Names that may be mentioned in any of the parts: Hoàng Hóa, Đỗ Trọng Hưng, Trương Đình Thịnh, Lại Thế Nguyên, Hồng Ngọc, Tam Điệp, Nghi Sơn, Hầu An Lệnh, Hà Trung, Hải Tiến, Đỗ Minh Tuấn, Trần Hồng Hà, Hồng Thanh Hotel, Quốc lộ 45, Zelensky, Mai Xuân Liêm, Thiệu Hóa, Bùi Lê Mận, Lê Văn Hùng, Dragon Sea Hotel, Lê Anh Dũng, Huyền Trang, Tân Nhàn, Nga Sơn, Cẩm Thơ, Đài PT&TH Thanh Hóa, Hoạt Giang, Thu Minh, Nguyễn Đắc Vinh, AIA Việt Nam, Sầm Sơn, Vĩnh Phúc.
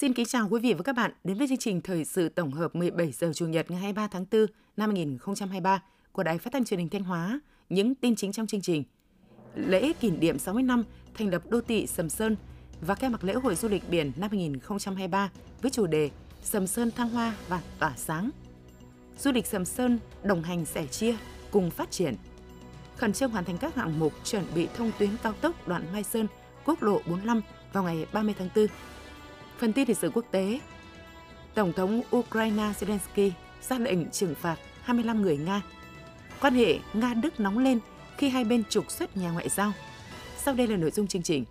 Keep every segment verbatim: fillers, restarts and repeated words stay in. Xin kính chào quý vị và các bạn đến với chương trình Thời sự tổng hợp mười bảy giờ Chủ nhật ngày hai mươi ba tháng tư năm hai nghìn không trăm hai mươi ba của Đài Phát thanh Truyền hình Thanh Hóa. Những tin chính trong chương trình: lễ kỷ niệm sáu mươi năm thành lập đô thị Sầm Sơn và khai mạc lễ hội du lịch biển năm hai nghìn không trăm hai mươi ba với chủ đề Sầm Sơn thăng hoa và tỏa sáng. Du lịch Sầm Sơn đồng hành sẻ chia cùng phát triển. Khẩn trương hoàn thành các hạng mục chuẩn bị thông tuyến cao tốc đoạn Mai Sơn, quốc lộ bốn mươi lăm vào ngày ba mươi tháng tư. Phần tin thời sự quốc tế, Tổng thống Ukraine Zelensky ra lệnh trừng phạt hai mươi lăm người Nga. Quan hệ Nga-Đức nóng lên khi hai bên trục xuất nhà ngoại giao. Sau đây là nội dung chương trình.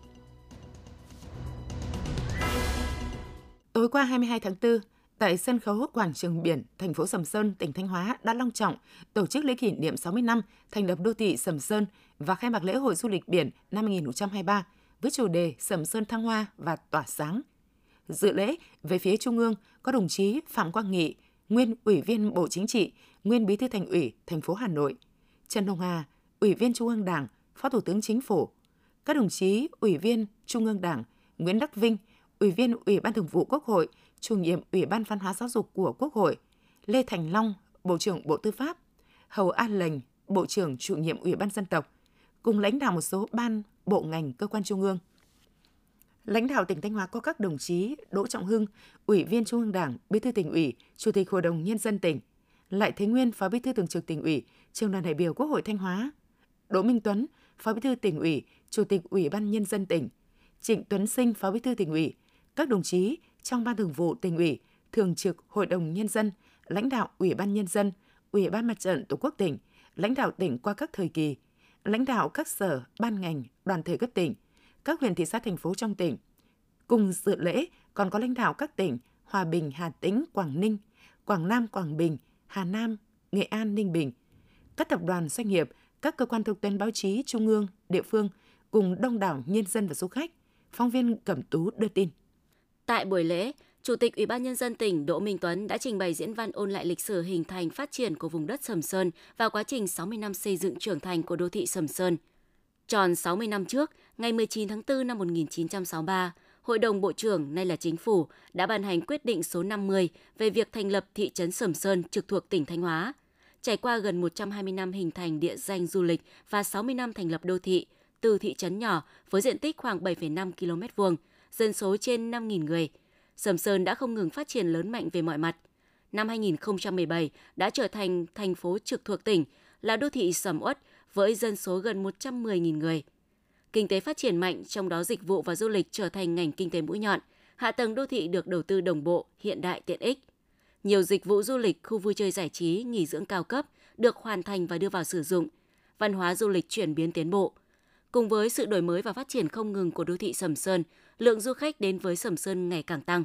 Tối qua hai mươi hai tháng tư, tại sân khấu Quảng trường Biển, thành phố Sầm Sơn, tỉnh Thanh Hóa đã long trọng tổ chức lễ kỷ niệm sáu mươi năm thành lập đô thị Sầm Sơn và khai mạc lễ hội du lịch biển năm hai nghìn không trăm hai mươi ba với chủ đề Sầm Sơn thăng hoa và tỏa sáng. Dự lễ, về phía Trung ương có đồng chí Phạm Quang Nghị, nguyên Ủy viên Bộ Chính trị, nguyên Bí thư Thành ủy thành phố Hà Nội, Trần Hồng Hà, Ủy viên Trung ương Đảng, Phó Thủ tướng Chính phủ, các đồng chí Ủy viên Trung ương Đảng, Nguyễn Đắc Vinh, Ủy viên Ủy ban Thường vụ Quốc hội, Chủ nhiệm Ủy ban Văn hóa Giáo dục của Quốc hội, Lê Thành Long, Bộ trưởng Bộ Tư pháp, Hầu An Lệnh, Bộ trưởng Chủ nhiệm Ủy ban Dân tộc, cùng lãnh đạo một số ban, bộ ngành, cơ quan Trung ương. Lãnh đạo tỉnh Thanh Hóa có các đồng chí Đỗ Trọng Hưng, Ủy viên Trung ương Đảng, Bí thư Tỉnh ủy, Chủ tịch Hội đồng Nhân dân tỉnh, Lại Thế Nguyên, Phó Bí thư Thường trực Tỉnh ủy, Trưởng đoàn đại biểu Quốc hội Thanh Hóa, Đỗ Minh Tuấn, Phó Bí thư Tỉnh ủy, Chủ tịch Ủy ban Nhân dân tỉnh, Trịnh Tuấn Sinh, Phó Bí thư Tỉnh ủy, các đồng chí trong Ban Thường vụ Tỉnh ủy, Thường trực Hội đồng Nhân dân, lãnh đạo Ủy ban Nhân dân, Ủy ban Mặt trận Tổ quốc tỉnh, lãnh đạo tỉnh qua các thời kỳ, lãnh đạo các sở, ban ngành, đoàn thể cấp tỉnh, các huyện thị xã thành phố trong tỉnh. Cùng dự lễ còn có lãnh đạo các tỉnh Hòa Bình, Hà Tĩnh, Quảng Ninh, Quảng Nam, Quảng Bình, Hà Nam, Nghệ An, Ninh Bình, các tập đoàn doanh nghiệp, các cơ quan thông tin báo chí trung ương, địa phương cùng đông đảo nhân dân và du khách. Phóng viên Cẩm Tú đưa tin. Tại buổi lễ, Chủ tịch Ủy ban Nhân dân tỉnh Đỗ Minh Tuấn đã trình bày diễn văn ôn lại lịch sử hình thành phát triển của vùng đất Sầm Sơn và quá trình sáu mươi năm xây dựng trưởng thành của đô thị Sầm Sơn. Tròn sáu mươi năm trước, ngày mười chín tháng tư năm một nghìn chín trăm sáu mươi ba, Hội đồng Bộ trưởng, nay là Chính phủ, đã ban hành quyết định số năm mươi về việc thành lập thị trấn Sầm Sơn trực thuộc tỉnh Thanh Hóa. Trải qua gần một trăm hai mươi năm hình thành địa danh du lịch và sáu mươi năm thành lập đô thị, từ thị trấn nhỏ với diện tích khoảng bảy phẩy năm ki lô mét vuông, dân số trên năm nghìn người, Sầm Sơn đã không ngừng phát triển lớn mạnh về mọi mặt. Năm hai nghìn không trăm mười bảy đã trở thành thành phố trực thuộc tỉnh, là đô thị sầm uất với dân số gần một trăm mười nghìn người. Kinh tế phát triển mạnh, trong đó dịch vụ và du lịch trở thành ngành kinh tế mũi nhọn, hạ tầng đô thị được đầu tư đồng bộ, hiện đại tiện ích. Nhiều dịch vụ du lịch, khu vui chơi giải trí, nghỉ dưỡng cao cấp được hoàn thành và đưa vào sử dụng. Văn hóa du lịch chuyển biến tiến bộ. Cùng với sự đổi mới và phát triển không ngừng của đô thị Sầm Sơn, lượng du khách đến với Sầm Sơn ngày càng tăng.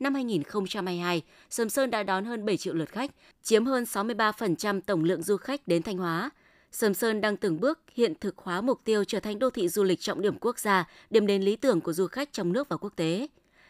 Năm hai nghìn không trăm hai mươi hai, Sầm Sơn đã đón hơn bảy triệu lượt khách, chiếm hơn sáu mươi ba phần trăm tổng lượng du khách đến Thanh Hóa. Sầm Sơn đang từng bước hiện thực hóa mục tiêu trở thành đô thị du lịch trọng điểm quốc gia, điểm đến lý tưởng của du khách trong nước và quốc tế.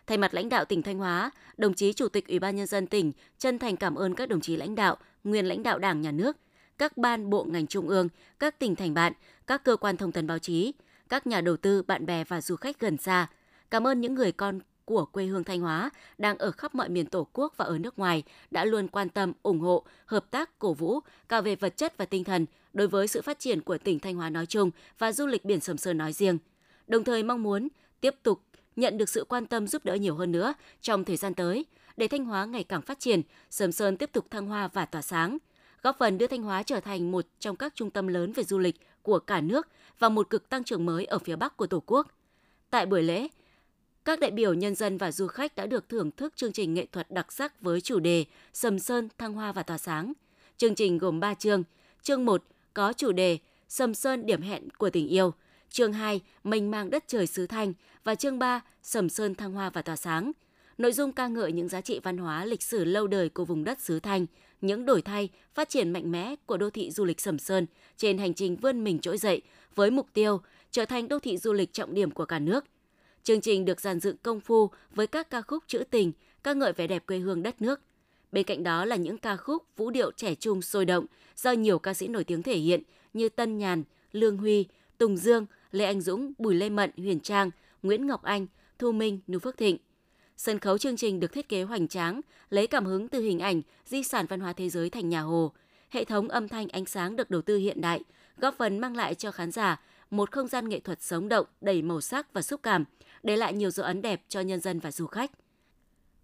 Thay mặt lãnh đạo tỉnh Thanh Hóa, đồng chí Chủ tịch Ủy ban Nhân dân tỉnh chân thành cảm ơn các đồng chí lãnh đạo, nguyên lãnh đạo Đảng, Nhà nước, các ban, bộ ngành trung ương, các tỉnh thành bạn, các cơ quan thông tấn báo chí, các nhà đầu tư, bạn bè và du khách gần xa. Cảm ơn những người con của quê hương Thanh Hóa đang ở khắp mọi miền Tổ quốc và ở nước ngoài đã luôn quan tâm, ủng hộ, hợp tác, cổ vũ cả về vật chất và tinh thần đối với sự phát triển của tỉnh Thanh Hóa nói chung và du lịch biển Sầm Sơn nói riêng. Đồng thời mong muốn tiếp tục nhận được sự quan tâm giúp đỡ nhiều hơn nữa trong thời gian tới để Thanh Hóa ngày càng phát triển, Sầm Sơn tiếp tục thăng hoa và tỏa sáng, góp phần đưa Thanh Hóa trở thành một trong các trung tâm lớn về du lịch của cả nước và một cực tăng trưởng mới ở phía Bắc của Tổ quốc. Tại buổi lễ, các đại biểu, nhân dân và du khách đã được thưởng thức chương trình nghệ thuật đặc sắc với chủ đề Sầm Sơn thăng hoa và tỏa sáng. Chương trình gồm ba chương. Chương một có chủ đề Sầm Sơn điểm hẹn của tình yêu, chương hai mênh mang đất trời xứ Thanh và chương ba Sầm Sơn thăng hoa và tỏa sáng. Nội dung ca ngợi những giá trị văn hóa, lịch sử lâu đời của vùng đất xứ Thanh, những đổi thay, phát triển mạnh mẽ của đô thị du lịch Sầm Sơn trên hành trình vươn mình trỗi dậy với mục tiêu trở thành đô thị du lịch trọng điểm của cả nước. Chương trình được dàn dựng công phu với các ca khúc trữ tình, ca ngợi vẻ đẹp quê hương đất nước. Bên cạnh đó là những ca khúc vũ điệu trẻ trung sôi động do nhiều ca sĩ nổi tiếng thể hiện như Tân Nhàn, Lương Huy, Tùng Dương, Lê Anh Dũng, Bùi Lê Mận, Huyền Trang, Nguyễn Ngọc Anh, Thu Minh, Nguyễn Phước Thịnh. Sân khấu chương trình được thiết kế hoành tráng, lấy cảm hứng từ hình ảnh di sản văn hóa thế giới thành nhà Hồ. Hệ thống âm thanh ánh sáng được đầu tư hiện đại, góp phần mang lại cho khán giả một không gian nghệ thuật sống động, đầy màu sắc và xúc cảm, để lại nhiều dấu ấn đẹp cho nhân dân và du khách.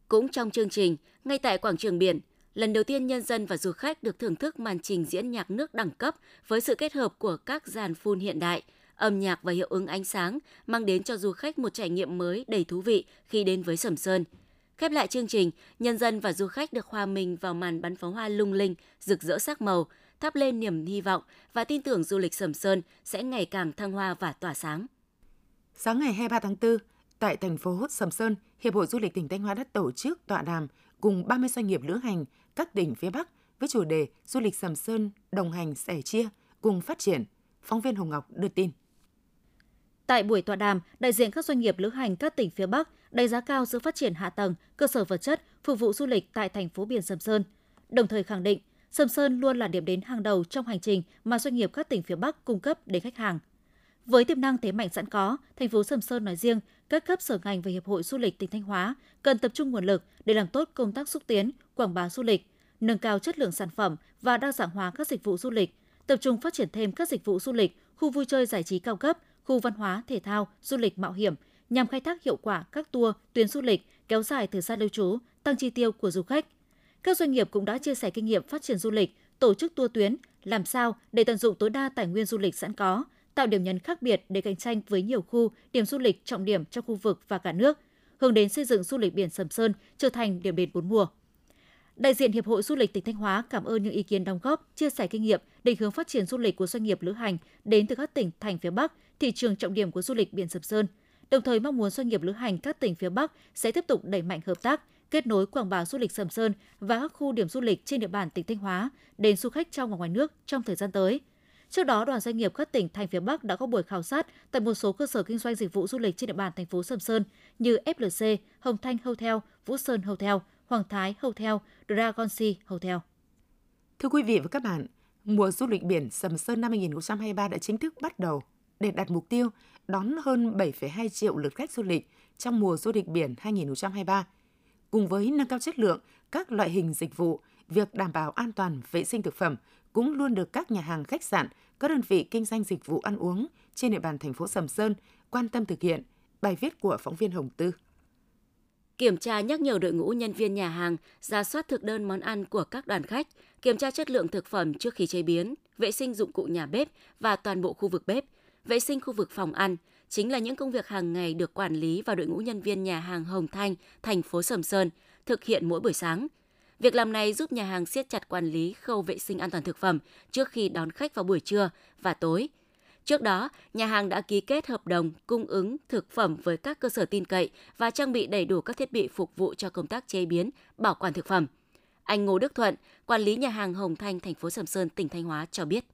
Cũng trong chương trình, ngay tại quảng trường biển, lần đầu tiên nhân dân và du khách được thưởng thức màn trình diễn nhạc nước đẳng cấp với sự kết hợp của các dàn phun hiện đại, âm nhạc và hiệu ứng ánh sáng, mang đến cho du khách một trải nghiệm mới đầy thú vị khi đến với Sầm Sơn. Khép lại chương trình, nhân dân và du khách được hòa mình vào màn bắn pháo hoa lung linh, rực rỡ sắc màu, thắp lên niềm hy vọng và tin tưởng du lịch Sầm Sơn sẽ ngày càng thăng hoa và tỏa sáng. Sáng ngày hai mươi ba tháng tư, tại thành phố Sầm Sơn, Hiệp hội Du lịch tỉnh Thanh Hóa đã tổ chức tọa đàm cùng ba mươi doanh nghiệp lữ hành các tỉnh phía Bắc với chủ đề Du lịch Sầm Sơn đồng hành sẻ chia cùng phát triển. Phóng viên Hồng Ngọc đưa tin. Tại buổi tọa đàm, đại diện các doanh nghiệp lữ hành các tỉnh phía Bắc đánh giá cao sự phát triển hạ tầng, cơ sở vật chất phục vụ du lịch tại thành phố biển Sầm Sơn. Đồng thời khẳng định, Sầm Sơn luôn là điểm đến hàng đầu trong hành trình mà doanh nghiệp các tỉnh phía Bắc cung cấp đến khách hàng. Với tiềm năng thế mạnh sẵn có, thành phố Sầm Sơn nói riêng, các cấp sở ngành và Hiệp hội Du lịch tỉnh Thanh Hóa cần tập trung nguồn lực để làm tốt công tác xúc tiến, quảng bá du lịch, nâng cao chất lượng sản phẩm và đa dạng hóa các dịch vụ du lịch, tập trung phát triển thêm các dịch vụ du lịch, khu vui chơi giải trí cao cấp, khu văn hóa, thể thao, du lịch mạo hiểm nhằm khai thác hiệu quả các tour, tuyến du lịch, kéo dài thời gian lưu trú, tăng chi tiêu của du khách. Các doanh nghiệp cũng đã chia sẻ kinh nghiệm phát triển du lịch, tổ chức tour tuyến, làm sao để tận dụng tối đa tài nguyên du lịch sẵn có, tạo điểm nhấn khác biệt để cạnh tranh với nhiều khu, điểm du lịch trọng điểm trong khu vực và cả nước, hướng đến xây dựng du lịch biển Sầm Sơn trở thành điểm đến bốn mùa. Đại diện Hiệp hội Du lịch tỉnh Thanh Hóa cảm ơn những ý kiến đóng góp, chia sẻ kinh nghiệm, định hướng phát triển du lịch của doanh nghiệp lữ hành đến từ các tỉnh thành phía Bắc, thị trường trọng điểm của du lịch biển Sầm Sơn. Đồng thời mong muốn doanh nghiệp lữ hành các tỉnh phía Bắc sẽ tiếp tục đẩy mạnh hợp tác, kết nối quảng bá du lịch Sầm Sơn và các khu điểm du lịch trên địa bàn tỉnh Thanh Hóa đến du khách trong và ngoài nước trong thời gian tới. Trước đó, đoàn doanh nghiệp các tỉnh thành phía Bắc đã có buổi khảo sát tại một số cơ sở kinh doanh dịch vụ du lịch trên địa bàn thành phố Sầm Sơn như ép lờ xê, Hồng Thanh Hotel, Vũ Sơn Hotel, Hoàng Thái Hotel, Dragon Sea Hotel. Thưa quý vị và các bạn, mùa du lịch biển Sầm Sơn năm hai không hai ba đã chính thức bắt đầu. Để đạt mục tiêu đón hơn bảy phẩy hai triệu lượt khách du lịch trong mùa du lịch biển hai không hai ba, cùng với nâng cao chất lượng các loại hình dịch vụ, việc đảm bảo an toàn vệ sinh thực phẩm cũng luôn được các nhà hàng, khách sạn, các đơn vị kinh doanh dịch vụ ăn uống trên địa bàn thành phố Sầm Sơn quan tâm thực hiện. Bài viết của phóng viên Hồng Tư. Kiểm tra nhắc nhở đội ngũ nhân viên nhà hàng, rà soát thực đơn món ăn của các đoàn khách, kiểm tra chất lượng thực phẩm trước khi chế biến, vệ sinh dụng cụ nhà bếp và toàn bộ khu vực bếp, vệ sinh khu vực phòng ăn chính là những công việc hàng ngày được quản lý và đội ngũ nhân viên nhà hàng Hồng Thanh, thành phố Sầm Sơn thực hiện mỗi buổi sáng. Việc làm này giúp nhà hàng siết chặt quản lý khâu vệ sinh an toàn thực phẩm trước khi đón khách vào buổi trưa và tối. Trước đó, nhà hàng đã ký kết hợp đồng cung ứng thực phẩm với các cơ sở tin cậy và trang bị đầy đủ các thiết bị phục vụ cho công tác chế biến, bảo quản thực phẩm. Anh Ngô Đức Thuận, quản lý nhà hàng Hồng Thanh, thành phố Sầm Sơn, tỉnh Thanh Hóa cho biết.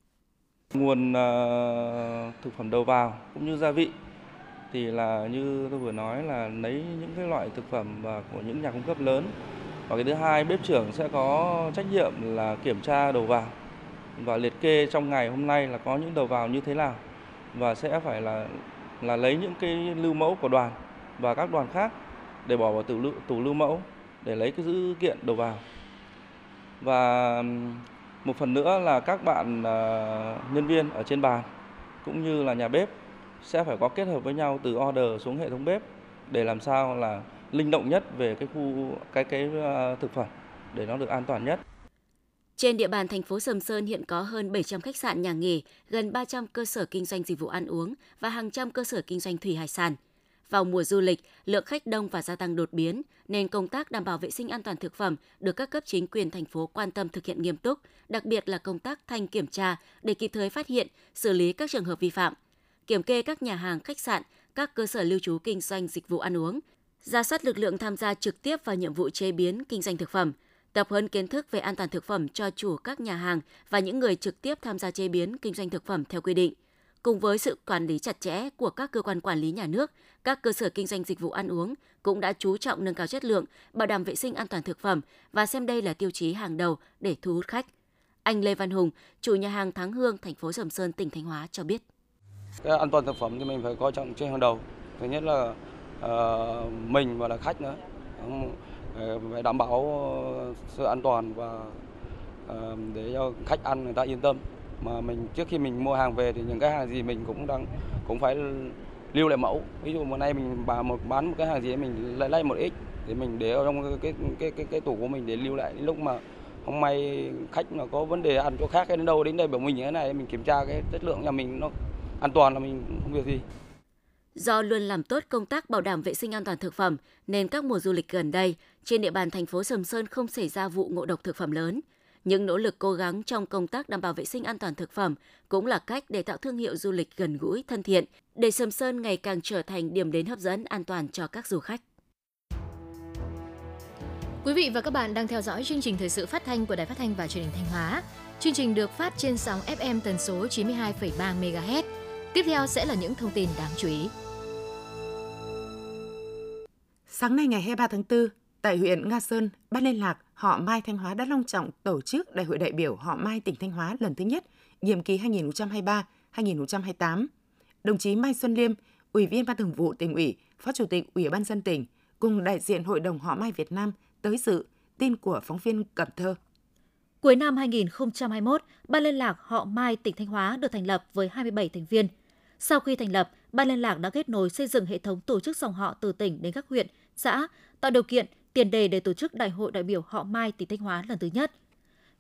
Nguồn uh, thực phẩm đầu vào cũng như gia vị thì là như tôi vừa nói là lấy những cái loại thực phẩm của những nhà cung cấp lớn. Và cái thứ hai, bếp trưởng sẽ có trách nhiệm là kiểm tra đầu vào và liệt kê trong ngày hôm nay là có những đầu vào như thế nào, và sẽ phải là là lấy những cái lưu mẫu của đoàn và các đoàn khác để bỏ vào tủ lưu, tủ lưu mẫu để lấy cái dữ kiện đầu vào. Và một phần nữa là các bạn uh, nhân viên ở trên bàn cũng như là nhà bếp sẽ phải có kết hợp với nhau từ order xuống hệ thống bếp để làm sao là linh động nhất về cái khu cái cái uh, thực phẩm để nó được an toàn nhất. Trên địa bàn thành phố Sầm Sơn hiện có hơn bảy trăm khách sạn nhà nghỉ, gần ba trăm cơ sở kinh doanh dịch vụ ăn uống và hàng trăm cơ sở kinh doanh thủy hải sản. Vào mùa du lịch, lượng khách đông và gia tăng đột biến, nên công tác đảm bảo vệ sinh an toàn thực phẩm được các cấp chính quyền thành phố quan tâm thực hiện nghiêm túc, đặc biệt là công tác thanh kiểm tra để kịp thời phát hiện, xử lý các trường hợp vi phạm, kiểm kê các nhà hàng, khách sạn, các cơ sở lưu trú kinh doanh dịch vụ ăn uống, rà soát lực lượng tham gia trực tiếp vào nhiệm vụ chế biến kinh doanh thực phẩm, tập huấn kiến thức về an toàn thực phẩm cho chủ các nhà hàng và những người trực tiếp tham gia chế biến kinh doanh thực phẩm theo quy định. Cùng với sự quản lý chặt chẽ của các cơ quan quản lý nhà nước, các cơ sở kinh doanh dịch vụ ăn uống cũng đã chú trọng nâng cao chất lượng, bảo đảm vệ sinh an toàn thực phẩm và xem đây là tiêu chí hàng đầu để thu hút khách. Anh Lê Văn Hùng, chủ nhà hàng Thắng Hương, thành phố Sầm Sơn, tỉnh Thanh Hóa cho biết. Cái an toàn thực phẩm thì mình phải coi trọng trên hàng đầu. Thứ nhất là uh, mình và là khách nữa. phải đảm bảo sự an toàn và để cho khách ăn người ta yên tâm. Mà mình trước khi mình mua hàng về thì những cái hàng gì mình cũng đang cũng phải lưu lại mẫu. Ví dụ hôm nay mình bán một cái hàng gì mình lấy một ít để mình để trong cái cái cái cái tủ của mình để lưu lại, đến lúc mà không may khách mà có vấn đề ăn chỗ khác hay đến đâu đến đây bảo mình như thế này, mình kiểm tra cái chất lượng nhà mình nó an toàn là mình không việc gì. Do luôn làm tốt công tác bảo đảm vệ sinh an toàn thực phẩm nên các mùa du lịch gần đây trên địa bàn thành phố Sầm Sơn không xảy ra vụ ngộ độc thực phẩm lớn. Những nỗ lực cố gắng trong công tác đảm bảo vệ sinh an toàn thực phẩm cũng là cách để tạo thương hiệu du lịch gần gũi, thân thiện, để Sầm Sơn ngày càng trở thành điểm đến hấp dẫn, an toàn cho các du khách. Quý vị và các bạn đang theo dõi chương trình thời sự phát thanh của Đài Phát thanh và Truyền hình Thanh Hóa. Chương trình được phát trên sóng ép em tần số chín mươi hai phẩy ba mê ga héc. Tiếp theo sẽ là những thông tin đáng chú ý. Sáng nay ngày hai mươi ba tháng tư, tại huyện Nga Sơn, Ban liên lạc Họ Mai Thanh Hóa đã long trọng tổ chức Đại hội đại biểu Họ Mai tỉnh Thanh Hóa lần thứ nhất, nhiệm kỳ hai nghìn không trăm hai mươi ba đến hai nghìn không trăm hai mươi tám. Đồng chí Mai Xuân Liêm, Ủy viên Ban Thường vụ Tỉnh ủy, Phó Chủ tịch Ủy ban nhân dân tỉnh cùng đại diện Hội đồng Họ Mai Việt Nam tới sự. Tin của phóng viên Cẩm Thơ. Cuối năm hai nghìn không trăm hai mươi mốt, Ban liên lạc Họ Mai tỉnh Thanh Hóa được thành lập với hai mươi bảy thành viên. Sau khi thành lập, Ban liên lạc đã kết nối xây dựng hệ thống tổ chức dòng họ từ tỉnh đến các huyện, xã, tạo điều kiện, tiền đề để tổ chức Đại hội đại biểu Họ Mai tỉnh Thanh Hóa lần thứ nhất.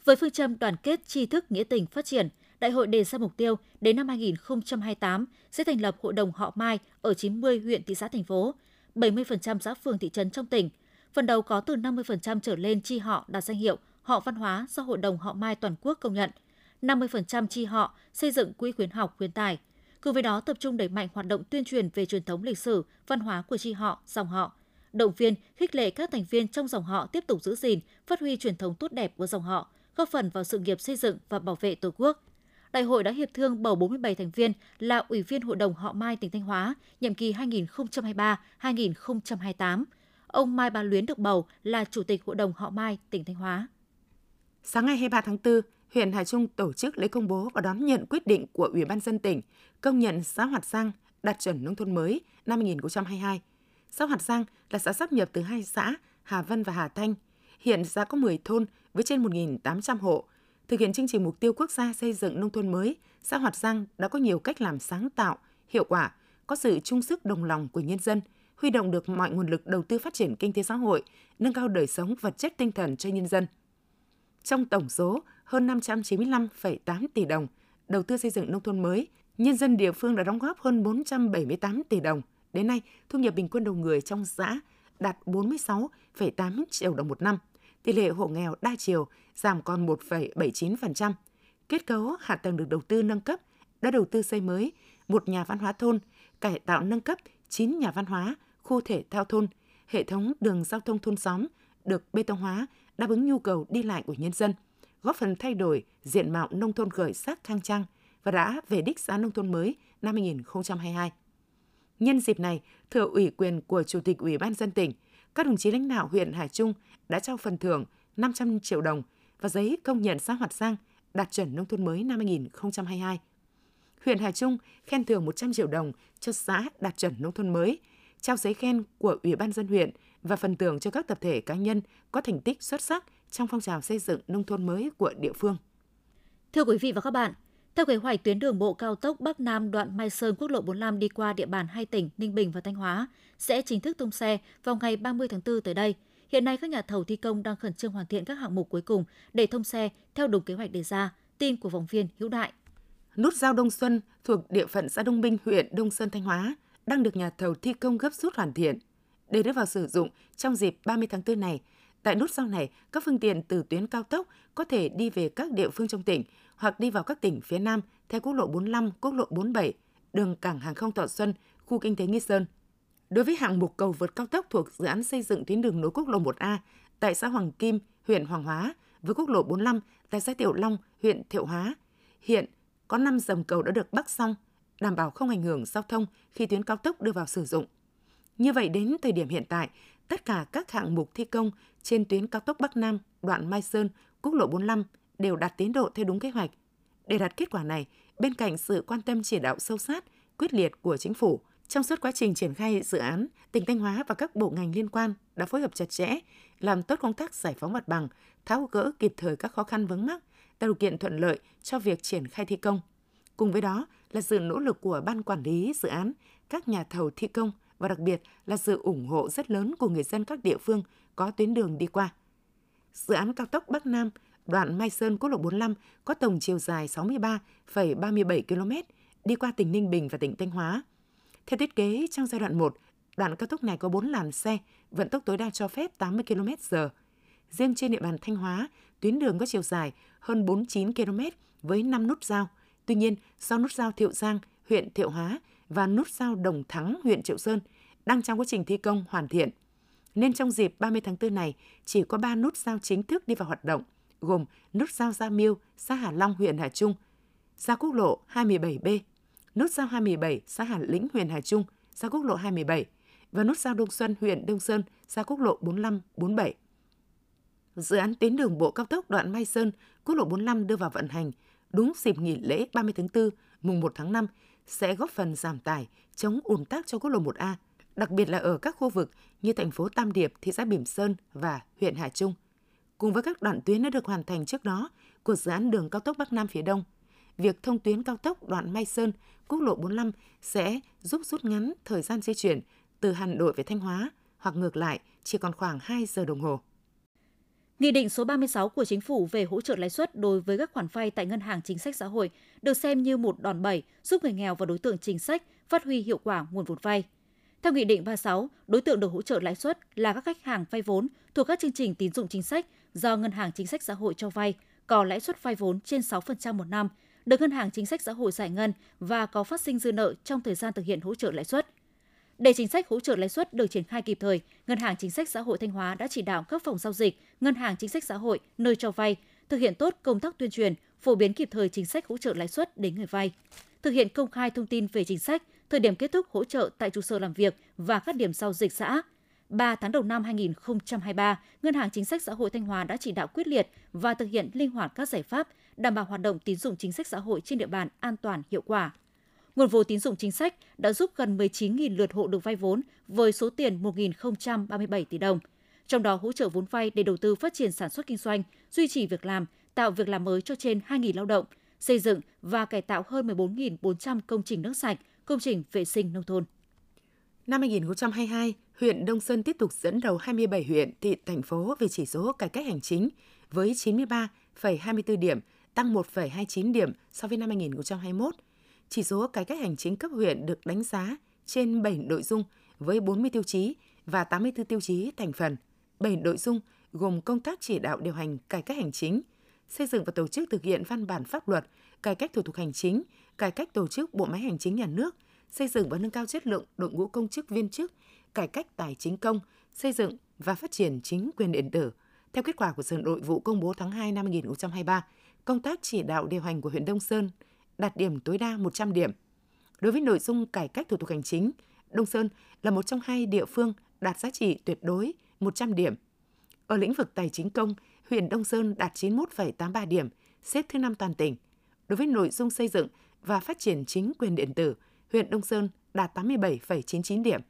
Với phương châm đoàn kết, tri thức, nghĩa tình, phát triển, Đại hội đề ra mục tiêu đến năm hai nghìn không trăm hai mươi tám sẽ thành lập Hội đồng Họ Mai ở chín mươi huyện, thị xã, thành phố, bảy mươi phần trăm xã phường, thị trấn trong tỉnh. Phần đầu có từ năm mươi phần trăm trở lên chi họ đạt danh hiệu họ văn hóa do Hội đồng Họ Mai toàn quốc công nhận, năm mươi phần trăm chi họ xây dựng quỹ khuyến học, khuyến tài. Cùng với đó tập trung đẩy mạnh hoạt động tuyên truyền về truyền thống lịch sử, văn hóa của chi họ, dòng họ, động viên, khích lệ các thành viên trong dòng họ tiếp tục giữ gìn, phát huy truyền thống tốt đẹp của dòng họ, góp phần vào sự nghiệp xây dựng và bảo vệ Tổ quốc. Đại hội đã hiệp thương bầu bốn mươi bảy thành viên là Ủy viên Hội đồng Họ Mai tỉnh Thanh Hóa, nhiệm kỳ hai nghìn không trăm hai mươi ba đến hai nghìn không trăm hai mươi tám. Ông Mai Bá Luyến được bầu là Chủ tịch Hội đồng Họ Mai tỉnh Thanh Hóa. Sáng ngày hai mươi ba tháng tư, huyện Hà Trung tổ chức lễ công bố và đón nhận quyết định của Ủy ban nhân dân tỉnh công nhận xã Hoạt Giang đạt chuẩn nông thôn mới năm hai nghìn không trăm hai mươi hai. Xã Hoạt Giang là xã sáp nhập từ hai xã Hà Vân và Hà Thanh. Hiện xã có mười thôn với trên một nghìn tám trăm hộ. Thực hiện chương trình mục tiêu quốc gia xây dựng nông thôn mới, xã Hoạt Giang đã có nhiều cách làm sáng tạo, hiệu quả, có sự chung sức đồng lòng của nhân dân, huy động được mọi nguồn lực đầu tư phát triển kinh tế xã hội, nâng cao đời sống vật chất tinh thần cho nhân dân. Trong tổng số hơn năm trăm chín mươi lăm phẩy tám tỷ đồng đầu tư xây dựng nông thôn mới, nhân dân địa phương đã đóng góp hơn bốn trăm bảy mươi tám tỷ đồng. Đến nay, thu nhập bình quân đầu người trong xã đạt bốn mươi sáu phẩy tám triệu đồng một năm. Tỷ lệ hộ nghèo đa chiều giảm còn một phẩy bảy mươi chín phần trăm. Kết cấu hạ tầng được đầu tư nâng cấp, đã đầu tư xây mới một nhà văn hóa thôn, cải tạo nâng cấp chín nhà văn hóa, khu thể thao thôn, hệ thống đường giao thông thôn xóm được bê tông hóa, đáp ứng nhu cầu đi lại của nhân dân, góp phần thay đổi diện mạo nông thôn khởi sắc khang trang và đã về đích xã nông thôn mới năm hai nghìn không trăm hai mươi hai. Nhân dịp này, thừa ủy quyền của Chủ tịch Ủy ban nhân dân tỉnh, các đồng chí lãnh đạo huyện Hà Trung đã trao phần thưởng năm trăm triệu đồng và giấy công nhận xã Hoạt Giang đạt chuẩn nông thôn mới năm hai nghìn không trăm hai mươi hai. Huyện Hà Trung khen thưởng một trăm triệu đồng cho xã đạt chuẩn nông thôn mới, trao giấy khen của Ủy ban nhân dân huyện và phần thưởng cho các tập thể cá nhân có thành tích xuất sắc trong phong trào xây dựng nông thôn mới của địa phương. Thưa quý vị và các bạn, theo kế hoạch, tuyến đường bộ cao tốc Bắc Nam đoạn Mai Sơn quốc lộ bốn mươi lăm đi qua địa bàn hai tỉnh Ninh Bình và Thanh Hóa sẽ chính thức thông xe vào ngày ba mươi tháng tư tới đây. Hiện nay các nhà thầu thi công đang khẩn trương hoàn thiện các hạng mục cuối cùng để thông xe theo đúng kế hoạch đề ra. Tin của phóng viên Hữu Đại. Nút giao Đông Xuân thuộc địa phận xã Đông Minh, huyện Đông Sơn, Thanh Hóa đang được nhà thầu thi công gấp rút hoàn thiện để đưa vào sử dụng trong dịp ba mươi tháng tư này. Tại nút giao này, các phương tiện từ tuyến cao tốc có thể đi về các địa phương trong tỉnh hoặc đi vào các tỉnh phía Nam theo quốc lộ bốn mươi lăm, quốc lộ bốn mươi bảy, đường cảng hàng không Thọ Xuân, khu kinh tế Nghi Sơn. Đối với hạng mục cầu vượt cao tốc thuộc dự án xây dựng tuyến đường nối quốc lộ một A tại xã Hoàng Kim, huyện Hoàng Hóa với quốc lộ bốn mươi lăm tại xã Tiểu Long, huyện Thiệu Hóa, hiện có năm dầm cầu đã được bắc xong, đảm bảo không ảnh hưởng giao thông khi tuyến cao tốc đưa vào sử dụng. Như vậy, đến thời điểm hiện tại, tất cả các hạng mục thi công trên tuyến cao tốc Bắc Nam, đoạn Mai Sơn, quốc lộ bốn mươi lăm đều đạt tiến độ theo đúng kế hoạch. Để đạt kết quả này, bên cạnh sự quan tâm chỉ đạo sâu sát, quyết liệt của Chính phủ, trong suốt quá trình triển khai dự án, tỉnh Thanh Hóa và các bộ ngành liên quan đã phối hợp chặt chẽ, làm tốt công tác giải phóng mặt bằng, tháo gỡ kịp thời các khó khăn vướng mắc, tạo điều kiện thuận lợi cho việc triển khai thi công. Cùng với đó là sự nỗ lực của ban quản lý dự án, các nhà thầu thi công và đặc biệt là sự ủng hộ rất lớn của người dân các địa phương có tuyến đường đi qua. Dự án cao tốc Bắc Nam, đoạn Mai Sơn quốc lộ bốn mươi lăm có tổng chiều dài sáu mươi ba phẩy ba mươi bảy ki lô mét, đi qua tỉnh Ninh Bình và tỉnh Thanh Hóa. Theo thiết kế, trong giai đoạn một, đoạn cao tốc này có bốn làn xe, vận tốc tối đa cho phép tám mươi ki lô mét trên giờ. Riêng trên địa bàn Thanh Hóa, tuyến đường có chiều dài hơn bốn mươi chín ki lô mét với năm nút giao. Tuy nhiên, do nút giao Thiệu Giang, huyện Thiệu Hóa và nút giao Đồng Thắng, huyện Triệu Sơn đang trong quá trình thi công hoàn thiện, nên trong dịp ba mươi tháng tư này chỉ có ba nút giao chính thức đi vào hoạt động, gồm nút giao Gia Miêu, xã Hà Long, huyện Hà Trung, ra quốc lộ hai mươi bảy B, nút giao hai mươi bảy, xã Hà Lĩnh, huyện Hà Trung, ra quốc lộ hai mươi bảy và nút giao Đông Xuân, huyện Đông Sơn, ra quốc lộ bốn mươi lăm bốn mươi bảy. Dự án tuyến đường bộ cao tốc đoạn Mai Sơn, quốc lộ bốn mươi lăm đưa vào vận hành đúng dịp nghỉ lễ ba mươi tháng tư, mùng một tháng năm sẽ góp phần giảm tải, chống ùn tắc cho quốc lộ một A, đặc biệt là ở các khu vực như thành phố Tam Điệp, thị xã Bỉm Sơn và huyện Hà Trung. Cùng với các đoạn tuyến đã được hoàn thành trước đó của dự án đường cao tốc Bắc Nam phía Đông, việc thông tuyến cao tốc đoạn Mai Sơn, quốc lộ bốn mươi lăm sẽ giúp rút ngắn thời gian di chuyển từ Hà Nội về Thanh Hóa hoặc ngược lại chỉ còn khoảng hai giờ đồng hồ. Nghị định số ba mươi sáu của Chính phủ về hỗ trợ lãi suất đối với các khoản vay tại ngân hàng chính sách xã hội được xem như một đòn bẩy giúp người nghèo và đối tượng chính sách phát huy hiệu quả nguồn vốn vay. Theo Nghị định ba mươi sáu, đối tượng được hỗ trợ lãi suất là các khách hàng vay vốn thuộc các chương trình tín dụng chính sách do ngân hàng chính sách xã hội cho vay có lãi suất vay vốn trên sáu phần trăm một năm, được ngân hàng chính sách xã hội giải ngân và có phát sinh dư nợ trong thời gian thực hiện hỗ trợ lãi suất. Để chính sách hỗ trợ lãi suất được triển khai kịp thời, Ngân hàng Chính sách Xã hội Thanh Hóa đã chỉ đạo các phòng giao dịch, Ngân hàng Chính sách Xã hội nơi cho vay thực hiện tốt công tác tuyên truyền, phổ biến kịp thời chính sách hỗ trợ lãi suất đến người vay, thực hiện công khai thông tin về chính sách, thời điểm kết thúc hỗ trợ tại trụ sở làm việc và các điểm giao dịch xã. ba tháng đầu năm hai nghìn không trăm hai mươi ba, Ngân hàng Chính sách Xã hội Thanh Hóa đã chỉ đạo quyết liệt và thực hiện linh hoạt các giải pháp đảm bảo hoạt động tín dụng chính sách xã hội trên địa bàn an toàn, hiệu quả. Nguồn vốn tín dụng chính sách đã giúp gần mười chín nghìn lượt hộ được vay vốn với số tiền một nghìn không trăm ba mươi bảy tỷ đồng. Trong đó hỗ trợ vốn vay để đầu tư phát triển sản xuất kinh doanh, duy trì việc làm, tạo việc làm mới cho trên hai nghìn lao động, xây dựng và cải tạo hơn mười bốn nghìn bốn trăm công trình nước sạch, công trình vệ sinh nông thôn. Năm hai nghìn không trăm hai mươi hai, huyện Đông Sơn tiếp tục dẫn đầu hai mươi bảy huyện, thị, thành phố về chỉ số cải cách hành chính với chín mươi ba phẩy hai mươi tư điểm, tăng một phẩy hai mươi chín điểm so với năm hai nghìn không trăm hai mươi mốt. Chỉ số cải cách hành chính cấp huyện được đánh giá trên bảy nội dung với bốn mươi tiêu chí và tám mươi tư tiêu chí thành phần. bảy nội dung gồm công tác chỉ đạo điều hành cải cách hành chính, xây dựng và tổ chức thực hiện văn bản pháp luật, cải cách thủ tục hành chính, cải cách tổ chức bộ máy hành chính nhà nước, xây dựng và nâng cao chất lượng đội ngũ công chức viên chức, cải cách tài chính công, xây dựng và phát triển chính quyền điện tử. Theo kết quả của Sở Nội vụ công bố tháng hai năm hai nghìn không trăm hai mươi ba, công tác chỉ đạo điều hành của huyện Đông Sơn đạt điểm tối đa một trăm điểm. Đối với nội dung cải cách thủ tục hành chính, Đông Sơn là một trong hai địa phương đạt giá trị tuyệt đối một trăm điểm. Ở lĩnh vực tài chính công, huyện Đông Sơn đạt chín mươi mốt phẩy tám mươi ba điểm, xếp thứ năm toàn tỉnh. Đối với nội dung xây dựng và phát triển chính quyền điện tử, huyện Đông Sơn đạt tám mươi bảy phẩy chín mươi chín điểm.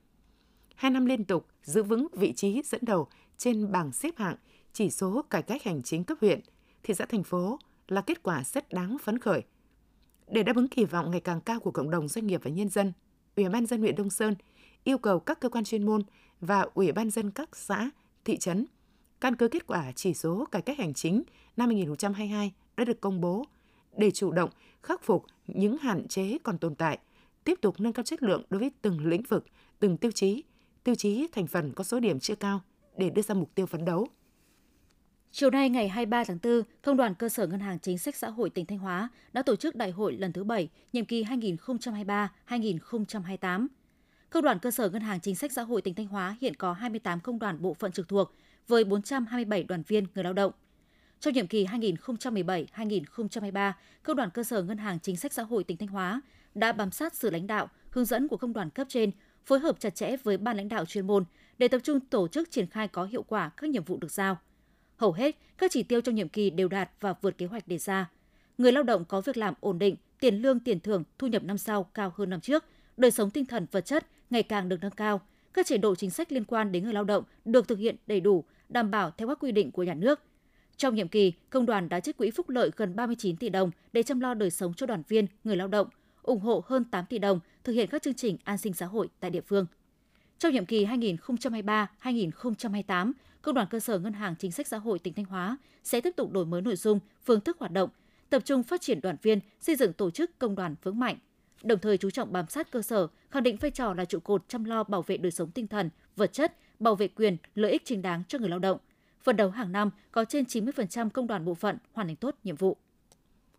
Hai năm liên tục giữ vững vị trí dẫn đầu trên bảng xếp hạng chỉ số cải cách hành chính cấp huyện, thị xã thành phố là kết quả rất đáng phấn khởi. Để đáp ứng kỳ vọng ngày càng cao của cộng đồng doanh nghiệp và nhân dân, Ủy ban nhân dân huyện Đông Sơn yêu cầu các cơ quan chuyên môn và Ủy ban nhân dân các xã, thị trấn căn cứ kết quả chỉ số cải cách hành chính năm hai nghìn không trăm hai mươi hai đã được công bố để chủ động khắc phục những hạn chế còn tồn tại, tiếp tục nâng cao chất lượng đối với từng lĩnh vực, từng tiêu chí, tiêu chí thành phần có số điểm chưa cao để đưa ra mục tiêu phấn đấu. Chiều nay ngày hai mươi ba tháng tư, Công đoàn Cơ sở Ngân hàng Chính sách Xã hội tỉnh Thanh Hóa đã tổ chức đại hội lần thứ bảy, nhiệm kỳ hai nghìn không trăm hai mươi ba đến hai nghìn không trăm hai mươi tám. Công đoàn Cơ sở Ngân hàng Chính sách Xã hội tỉnh Thanh Hóa hiện có hai mươi tám công đoàn bộ phận trực thuộc với bốn trăm hai mươi bảy đoàn viên người lao động. Trong nhiệm kỳ hai nghìn không trăm mười bảy đến hai nghìn không trăm hai mươi ba, Công đoàn Cơ sở Ngân hàng Chính sách Xã hội tỉnh Thanh Hóa đã bám sát sự lãnh đạo, hướng dẫn của công đoàn cấp trên, phối hợp chặt chẽ với ban lãnh đạo chuyên môn để tập trung tổ chức triển khai có hiệu quả các nhiệm vụ được giao. Hầu hết, các chỉ tiêu trong nhiệm kỳ đều đạt và vượt kế hoạch đề ra. Người lao động có việc làm ổn định, tiền lương, tiền thưởng, thu nhập năm sau cao hơn năm trước, đời sống tinh thần vật chất ngày càng được nâng cao, các chế độ chính sách liên quan đến người lao động được thực hiện đầy đủ, đảm bảo theo các quy định của nhà nước. Trong nhiệm kỳ, công đoàn đã trích quỹ phúc lợi gần ba mươi chín tỷ đồng để chăm lo đời sống cho đoàn viên, người lao động, ủng hộ hơn tám tỷ đồng thực hiện các chương trình an sinh xã hội tại địa phương. Trong nhiệm kỳ hai nghìn không trăm hai mươi ba đến hai nghìn không trăm hai mươi tám, Công đoàn Cơ sở Ngân hàng Chính sách Xã hội tỉnh Thanh Hóa sẽ tiếp tục đổi mới nội dung, phương thức hoạt động, tập trung phát triển đoàn viên, xây dựng tổ chức công đoàn vững mạnh. Đồng thời chú trọng bám sát cơ sở, khẳng định vai trò là trụ cột chăm lo bảo vệ đời sống tinh thần, vật chất, bảo vệ quyền, lợi ích chính đáng cho người lao động. Phấn đấu hàng năm có trên chín mươi phần trăm công đoàn bộ phận hoàn thành tốt nhiệm vụ.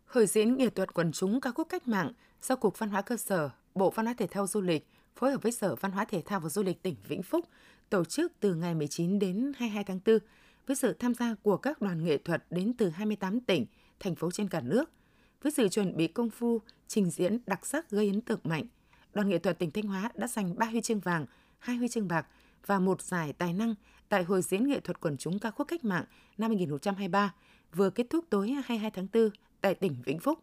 Hội diễn nghệ thuật quần chúng ca khúc cách mạng do Cục Văn hóa Cơ sở, Bộ Văn hóa Thể thao Du lịch phối hợp với Sở Văn hóa Thể thao và Du lịch tỉnh Vĩnh Phúc tổ chức từ ngày mười chín đến hai mươi hai tháng tư với sự tham gia của các đoàn nghệ thuật đến từ hai mươi tám tỉnh, thành phố trên cả nước. Với sự chuẩn bị công phu, trình diễn đặc sắc gây ấn tượng mạnh, đoàn nghệ thuật tỉnh Thanh Hóa đã giành ba huy chương vàng, hai huy chương bạc và một giải tài năng tại Hội diễn nghệ thuật quần chúng ca khúc cách mạng năm hai nghìn không trăm hai mươi ba vừa kết thúc tối hai mươi hai tháng tư tại tỉnh Vĩnh Phúc.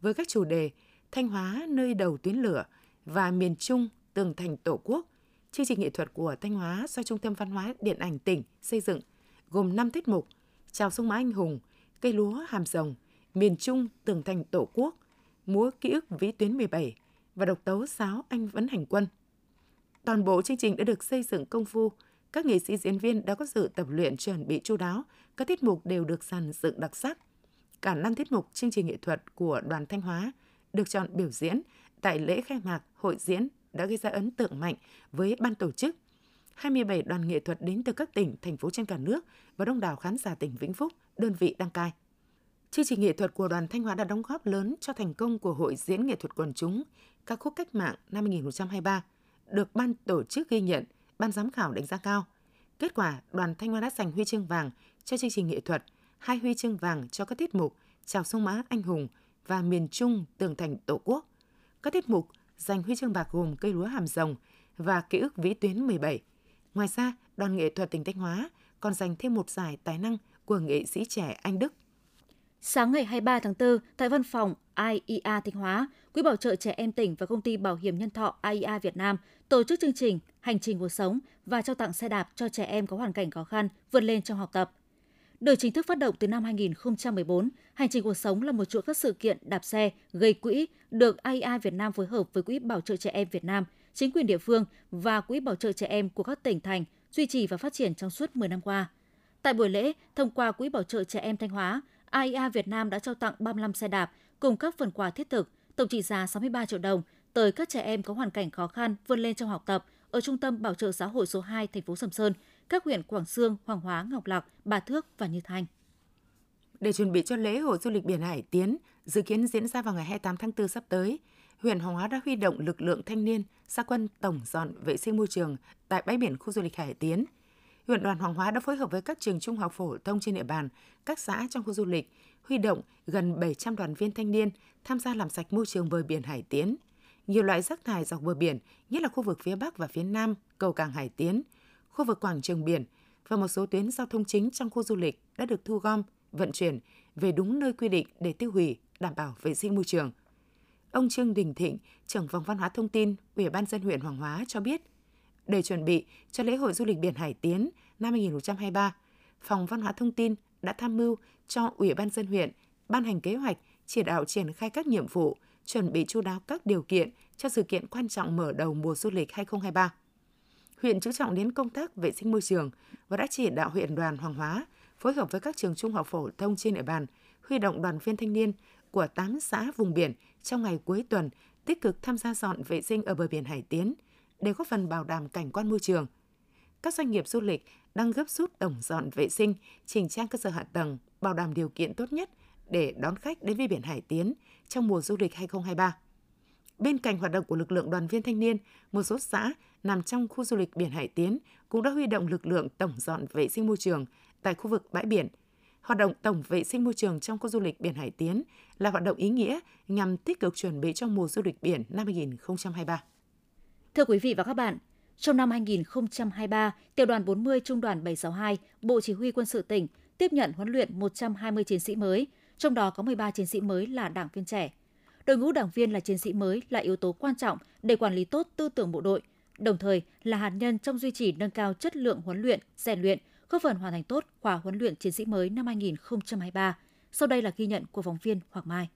Với các chủ đề Thanh Hóa nơi đầu tuyến lửa và miền Trung tường thành Tổ quốc, chương trình nghệ thuật của Thanh Hóa do Trung tâm Văn hóa Điện ảnh tỉnh xây dựng gồm năm tiết mục: Chào sông Mã Anh Hùng, Cây lúa Hàm Rồng, Miền Trung tường thành Tổ quốc, Múa ký ức Vĩ tuyến mười bảy và độc tấu sáo Anh Vẫn Hành Quân. Toàn bộ chương trình đã được xây dựng công phu, các nghệ sĩ diễn viên đã có sự tập luyện chuẩn bị chu đáo, các tiết mục đều được dàn dựng đặc sắc. Cả năm tiết mục chương trình nghệ thuật của đoàn Thanh Hóa được chọn biểu diễn tại lễ khai mạc hội diễn đã gây ra ấn tượng mạnh với ban tổ chức. hai mươi bảy đoàn nghệ thuật đến từ các tỉnh, thành phố trên cả nước và đông đảo khán giả tỉnh Vĩnh Phúc, đơn vị đăng cai. Chương trình nghệ thuật của đoàn Thanh Hóa đã đóng góp lớn cho thành công của Hội diễn nghệ thuật quần chúng ca khúc cách mạng năm hai nghìn không trăm hai mươi ba, được ban tổ chức ghi nhận, ban giám khảo đánh giá cao. Kết quả, đoàn Thanh Hóa đã giành huy chương vàng cho chương trình nghệ thuật, hai huy chương vàng cho các tiết mục Chào sông Mã Anh Hùng và Miền Trung tường thành Tổ quốc. Các tiết mục giành huy chương bạc gồm Cây lúa Hàm Rồng và Ký ức Vĩ tuyến mười bảy. Ngoài ra, đoàn nghệ thuật tỉnh Thanh Hóa còn giành thêm một giải tài năng của nghệ sĩ trẻ Anh Đức. Sáng ngày hai mươi ba tháng tư, tại văn phòng a i a Thanh Hóa, Quỹ bảo trợ trẻ em tỉnh và Công ty Bảo hiểm nhân thọ a i a Việt Nam tổ chức chương trình Hành trình cuộc sống và trao tặng xe đạp cho trẻ em có hoàn cảnh khó khăn vươn lên trong học tập. Được chính thức phát động từ năm hai nghìn không trăm mười bốn, Hành trình cuộc sống là một chuỗi các sự kiện đạp xe, gây quỹ được a i a Việt Nam phối hợp với Quỹ bảo trợ trẻ em Việt Nam, chính quyền địa phương và Quỹ bảo trợ trẻ em của các tỉnh thành duy trì và phát triển trong suốt mười năm qua. Tại buổi lễ, thông qua Quỹ bảo trợ trẻ em Thanh Hóa, a i a Việt Nam đã trao tặng ba mươi lăm xe đạp cùng các phần quà thiết thực, tổng trị giá sáu mươi ba triệu đồng tới các trẻ em có hoàn cảnh khó khăn vươn lên trong học tập ở Trung tâm Bảo trợ xã hội số hai thành phố Sầm Sơn, các huyện Quảng Xương, Hoàng Hóa, Ngọc Lặc, Bà Thước và Như Thanh. Để chuẩn bị cho lễ hội du lịch biển Hải Tiến dự kiến diễn ra vào ngày hai mươi tám tháng tư sắp tới, huyện Hoàng Hóa đã huy động lực lượng thanh niên ra quân tổng dọn vệ sinh môi trường tại bãi biển khu du lịch Hải Tiến. Huyện đoàn Hoàng Hóa đã phối hợp với các trường trung học phổ thông trên địa bàn, các xã trong khu du lịch, huy động gần bảy trăm đoàn viên thanh niên tham gia làm sạch môi trường bờ biển Hải Tiến. Nhiều loại rác thải dọc bờ biển, nhất là khu vực phía Bắc và phía Nam, cầu cảng Hải Tiến, khu vực quảng trường biển và một số tuyến giao thông chính trong khu du lịch đã được thu gom, vận chuyển về đúng nơi quy định để tiêu hủy, đảm bảo vệ sinh môi trường. Ông Trương Đình Thịnh, trưởng phòng văn hóa thông tin, Ủy ban nhân dân huyện Hoàng Hóa cho biết, để chuẩn bị cho lễ hội du lịch biển Hải Tiến năm hai nghìn không trăm hai mươi ba, Phòng Văn hóa Thông tin đã tham mưu cho Ủy ban nhân dân huyện ban hành kế hoạch chỉ đạo triển khai các nhiệm vụ, chuẩn bị chu đáo các điều kiện cho sự kiện quan trọng mở đầu mùa du lịch hai nghìn không trăm hai mươi ba. Huyện chú trọng đến công tác vệ sinh môi trường và đã chỉ đạo huyện đoàn Hoàng Hóa phối hợp với các trường trung học phổ thông trên địa bàn, huy động đoàn viên thanh niên của tám xã vùng biển trong ngày cuối tuần tích cực tham gia dọn vệ sinh ở bờ biển Hải Tiến để góp phần bảo đảm cảnh quan môi trường. Các doanh nghiệp du lịch đang gấp rút tổng dọn vệ sinh, chỉnh trang cơ sở hạ tầng, bảo đảm điều kiện tốt nhất để đón khách đến với biển Hải Tiến trong mùa du lịch hai nghìn không trăm hai mươi ba. Bên cạnh hoạt động của lực lượng đoàn viên thanh niên, một số xã nằm trong khu du lịch biển Hải Tiến cũng đã huy động lực lượng tổng dọn vệ sinh môi trường tại khu vực bãi biển. Hoạt động tổng vệ sinh môi trường trong khu du lịch biển Hải Tiến là hoạt động ý nghĩa nhằm tích cực chuẩn bị cho mùa du lịch biển năm hai nghìn không trăm hai mươi ba. Thưa quý vị và các bạn, trong năm hai nghìn không trăm hai mươi ba, Tiểu đoàn bốn mươi Trung đoàn bảy sáu hai, Bộ Chỉ huy Quân sự tỉnh tiếp nhận huấn luyện một trăm hai mươi chiến sĩ mới, trong đó có mười ba chiến sĩ mới là đảng viên trẻ. Đội ngũ đảng viên là chiến sĩ mới là yếu tố quan trọng để quản lý tốt tư tưởng bộ đội, đồng thời là hạt nhân trong duy trì nâng cao chất lượng huấn luyện, rèn luyện, góp phần hoàn thành tốt khóa huấn luyện chiến sĩ mới năm hai nghìn không trăm hai mươi ba. Sau đây là ghi nhận của phóng viên Hoàng Mai.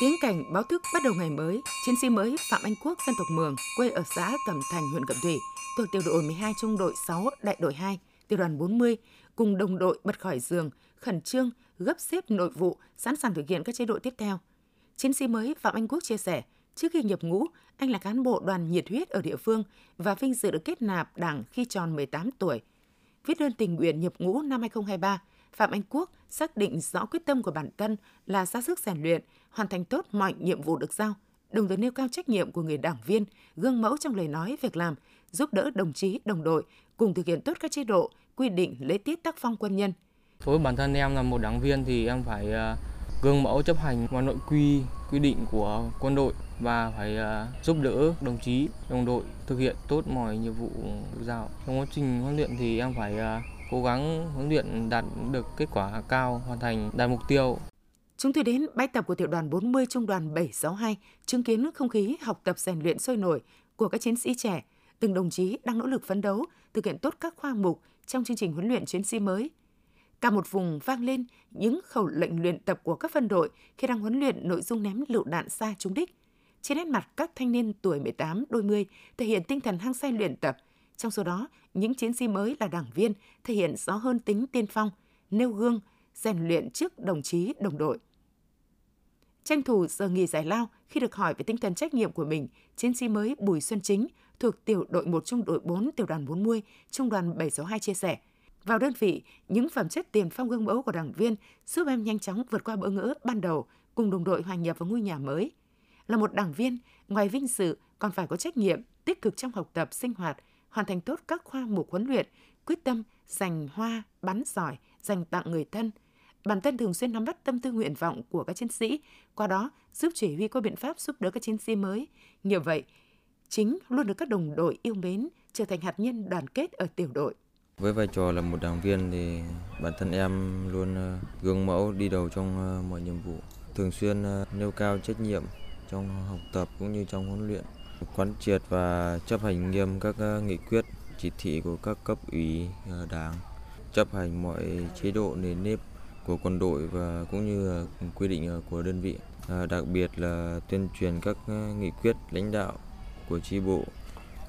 Tiếng cảnh báo thức bắt đầu ngày mới, chiến sĩ mới Phạm Anh Quốc, dân tộc Mường, quê ở xã Cẩm Thành, huyện Cẩm Thủy, thuộc tiểu đội mười hai, trung đội sáu, đại đội hai, tiểu đoàn bốn mươi, cùng đồng đội bật khỏi giường, khẩn trương, gấp xếp nội vụ, sẵn sàng thực hiện các chế độ tiếp theo. Chiến sĩ mới Phạm Anh Quốc chia sẻ, trước khi nhập ngũ, anh là cán bộ đoàn nhiệt huyết ở địa phương và vinh dự được kết nạp đảng khi tròn mười tám tuổi. Viết đơn tình nguyện nhập ngũ năm hai nghìn không trăm hai mươi ba, Phạm Anh Quốc xác định rõ quyết tâm của bản thân là ra sức rèn luyện, hoàn thành tốt mọi nhiệm vụ được giao, đồng thời nêu cao trách nhiệm của người đảng viên, gương mẫu trong lời nói, việc làm, giúp đỡ đồng chí, đồng đội, cùng thực hiện tốt các chế độ, quy định, lễ tiết, tác phong quân nhân. Với bản thân em là một đảng viên thì em phải gương mẫu chấp hành mọi nội quy, quy định của quân đội và phải giúp đỡ đồng chí, đồng đội thực hiện tốt mọi nhiệm vụ được giao. Trong quá trình huấn luyện thì em phải cố gắng huấn luyện đạt được kết quả cao, hoàn thành đạt mục tiêu. Chúng tôi đến bãi tập của tiểu đoàn bốn mươi, trung đoàn bảy sáu hai, chứng kiến không khí học tập rèn luyện sôi nổi của các chiến sĩ trẻ. Từng đồng chí đang nỗ lực phấn đấu, thực hiện tốt các khoa mục trong chương trình huấn luyện chiến sĩ mới. Cả một vùng vang lên những khẩu lệnh luyện tập của các phân đội khi đang huấn luyện nội dung ném lựu đạn xa trúng đích. Trên nét mặt các thanh niên tuổi mười tám đôi mươi thể hiện tinh thần hăng say luyện tập. Trong số đó, những chiến sĩ mới là đảng viên thể hiện rõ hơn tính tiên phong, nêu gương, rèn luyện trước đồng chí, đồng đội. Tranh thủ giờ nghỉ giải lao, khi được hỏi về tinh thần trách nhiệm của mình, chiến sĩ mới Bùi Xuân Chính thuộc tiểu đội một, trung đội bốn, tiểu đoàn bốn mươi, trung đoàn bảy sáu hai chia sẻ. Vào đơn vị, những phẩm chất tiền phong gương mẫu của đảng viên giúp em nhanh chóng vượt qua bỡ ngỡ ban đầu, cùng đồng đội hòa nhập vào ngôi nhà mới. Là một đảng viên, ngoài vinh dự còn phải có trách nhiệm, tích cực trong học tập, sinh hoạt, hoàn thành tốt các khoa mục huấn luyện, quyết tâm giành hoa, bắn giỏi, dành tặng người thân. Bản thân thường xuyên nắm bắt tâm tư nguyện vọng của các chiến sĩ, qua đó giúp chỉ huy có biện pháp giúp đỡ các chiến sĩ mới. Nhờ vậy, Chính luôn được các đồng đội yêu mến, trở thành hạt nhân đoàn kết ở tiểu đội. Với vai trò là một đảng viên thì bản thân em luôn gương mẫu đi đầu trong mọi nhiệm vụ, thường xuyên nêu cao trách nhiệm trong học tập cũng như trong huấn luyện, quán triệt và chấp hành nghiêm các nghị quyết, chỉ thị của các cấp ủy đảng, chấp hành mọi chế độ nề nếp của quân đội và cũng như quy định của đơn vị, đặc biệt là tuyên truyền các nghị quyết lãnh đạo của chi bộ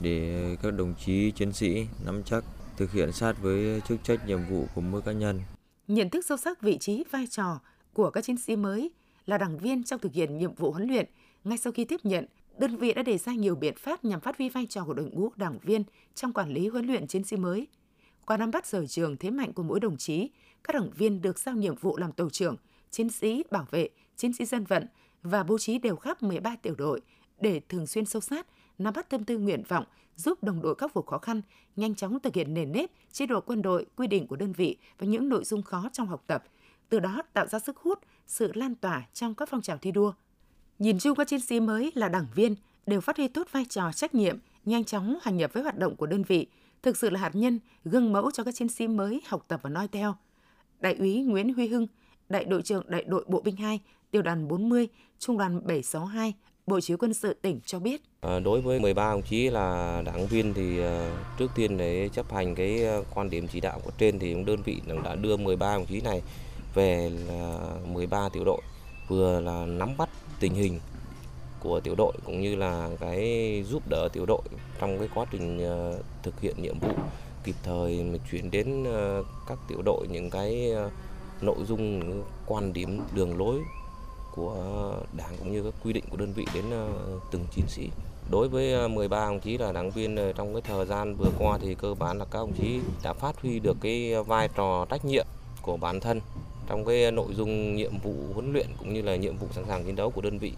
để các đồng chí chiến sĩ nắm chắc, thực hiện sát với chức trách nhiệm vụ của mỗi cá nhân. Nhận thức sâu sắc vị trí, vai trò của các chiến sĩ mới là đảng viên trong thực hiện nhiệm vụ huấn luyện, ngay sau khi tiếp nhận, đơn vị đã đề ra nhiều biện pháp nhằm phát huy vai trò của đội ngũ đảng viên trong quản lý huấn luyện chiến sĩ mới. Qua nắm bắt sở trường, thế mạnh của mỗi đồng chí, các đảng viên được giao nhiệm vụ làm tổ trưởng, chiến sĩ bảo vệ, chiến sĩ dân vận và bố trí đều khắp mười ba tiểu đội để thường xuyên sâu sát, nắm bắt tâm tư nguyện vọng, giúp đồng đội khắc phục khó khăn, nhanh chóng thực hiện nề nếp, chế độ quân đội, quy định của đơn vị và những nội dung khó trong học tập, từ đó tạo ra sức hút, sự lan tỏa trong các phong trào thi đua. Nhìn chung các chiến sĩ mới là đảng viên đều phát huy tốt vai trò trách nhiệm, nhanh chóng hòa nhập với hoạt động của đơn vị, thực sự là hạt nhân, gương mẫu cho các chiến sĩ mới học tập và noi theo. Đại úy Nguyễn Huy Hưng, đại đội trưởng đại đội bộ binh hai, tiểu đoàn bốn mươi, trung đoàn bảy sáu hai, Bộ Chỉ huy Quân sự tỉnh cho biết. Đối với mười ba đồng chí là đảng viên thì trước tiên để chấp hành cái quan điểm chỉ đạo của trên thì đơn vị đã đưa mười ba đồng chí này về mười ba tiểu đội, vừa là nắm bắt tình hình của tiểu đội cũng như là cái giúp đỡ tiểu đội trong cái quá trình thực hiện nhiệm vụ, kịp thời mà chuyển đến các tiểu đội những cái nội dung, những quan điểm, đường lối của đảng cũng như các quy định của đơn vị đến từng chiến sĩ. Đối với mười ba đồng chí là đảng viên trong cái thời gian vừa qua thì cơ bản là các đồng chí đã phát huy được cái vai trò trách nhiệm của bản thân trong cái nội dung nhiệm vụ huấn luyện cũng như là nhiệm vụ sẵn sàng chiến đấu của đơn vị.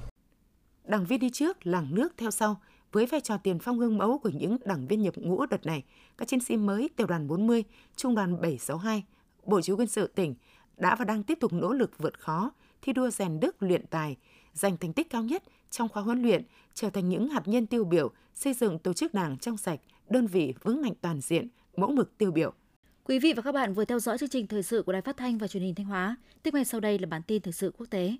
Đảng viên đi trước, làng nước theo sau. Với vai trò tiền phong gương mẫu của những đảng viên nhập ngũ đợt này, các chiến sĩ mới tiểu đoàn bốn mươi, trung đoàn bảy sáu hai, Bộ Chỉ huy Quân sự tỉnh đã và đang tiếp tục nỗ lực vượt khó, thi đua rèn đức luyện tài, giành thành tích cao nhất trong khóa huấn luyện, trở thành những hạt nhân tiêu biểu, xây dựng tổ chức đảng trong sạch, đơn vị vững mạnh toàn diện, mẫu mực tiêu biểu. Quý vị và các bạn vừa theo dõi chương trình thời sự của Đài Phát thanh và Truyền hình Thanh Hóa. Tiếp ngay sau đây là bản tin thời sự quốc tế.